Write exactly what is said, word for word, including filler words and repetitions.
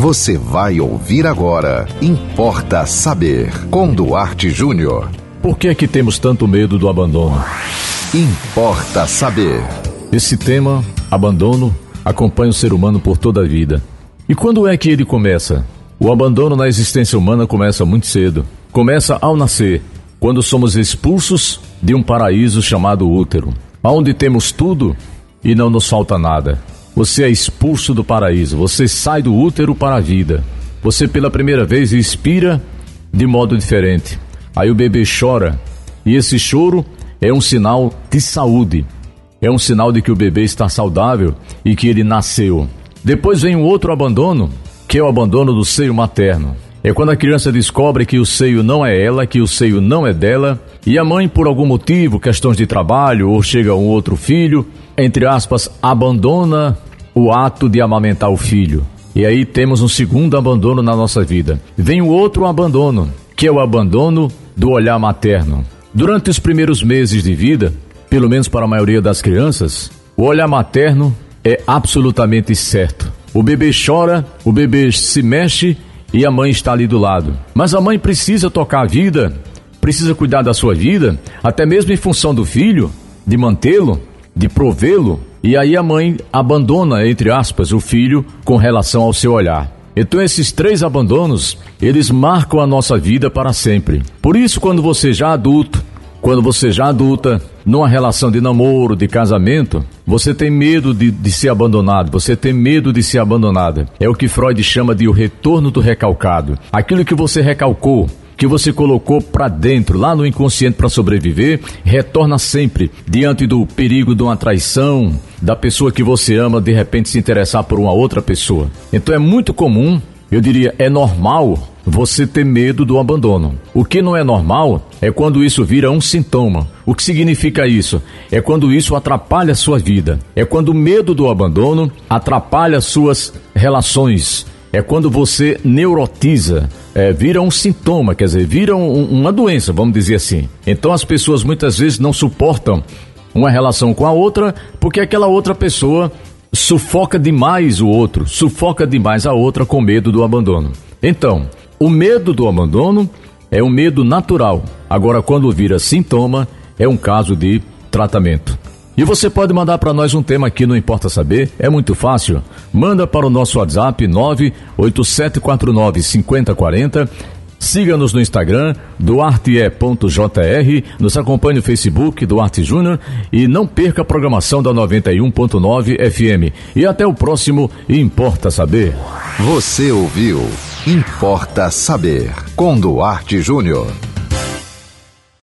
Você vai ouvir agora Importa Saber, com Duarte Júnior. Por que é que temos tanto medo do abandono? Importa Saber. Esse tema, abandono, acompanha o ser humano por toda a vida. E quando é que ele começa? O abandono na existência humana começa muito cedo. Começa ao nascer, quando somos expulsos de um paraíso chamado útero, onde temos tudo e não nos falta nada. Você é expulso do paraíso, você sai do útero para a vida. Você pela primeira vez expira de modo diferente. Aí o bebê chora, e esse choro é um sinal de saúde. É um sinal de que o bebê está saudável e que ele nasceu. Depois vem um outro abandono, que é o abandono do seio materno. É quando a criança descobre que o seio não é ela, que o seio não é dela, e a mãe, por algum motivo, questões de trabalho, ou chega um outro filho, entre aspas, abandona o ato de amamentar o filho. E aí temos um segundo abandono na nossa vida. Vem um outro abandono, que é o abandono do olhar materno. Durante os primeiros meses de vida, pelo menos para a maioria das crianças, o olhar materno é absolutamente certo. O bebê chora, o bebê se mexe, e a mãe está ali do lado. Mas a mãe precisa tocar a vida, precisa cuidar da sua vida, até mesmo em função do filho, de mantê-lo, de provê-lo. E aí a mãe abandona, entre aspas, o filho com relação ao seu olhar. Então esses três abandonos, eles marcam a nossa vida para sempre. Por isso, quando você já é adulto, quando você já é adulta, numa relação de namoro, de casamento, você tem medo de, de ser abandonado, você tem medo de ser abandonada. É o que Freud chama de o retorno do recalcado. Aquilo que você recalcou, que você colocou para dentro, lá no inconsciente para sobreviver, retorna sempre diante do perigo de uma traição, da pessoa que você ama de repente se interessar por uma outra pessoa. Então é muito comum, eu diria, é normal você ter medo do abandono. O que não é normal é quando isso vira um sintoma. O que significa isso? É quando isso atrapalha a sua vida. É quando o medo do abandono atrapalha suas relações. É quando você neurotiza, é, vira um sintoma, quer dizer, vira um, uma doença, vamos dizer assim. Então as pessoas muitas vezes não suportam uma relação com a outra porque aquela outra pessoa sufoca demais o outro, sufoca demais a outra com medo do abandono. Então, o medo do abandono é um medo natural. Agora, quando vira sintoma, é um caso de tratamento. E você pode mandar para nós um tema aqui, não importa saber, é muito fácil. Manda para o nosso WhatsApp nove oito sete quatro nove cinco zero quatro zero. Siga-nos no Instagram, duarte ponto jr, nos acompanhe no Facebook, Duarte Júnior, e não perca a programação da noventa e um ponto nove F M. E até o próximo Importa Saber. Você ouviu Importa Saber, com Duarte Júnior.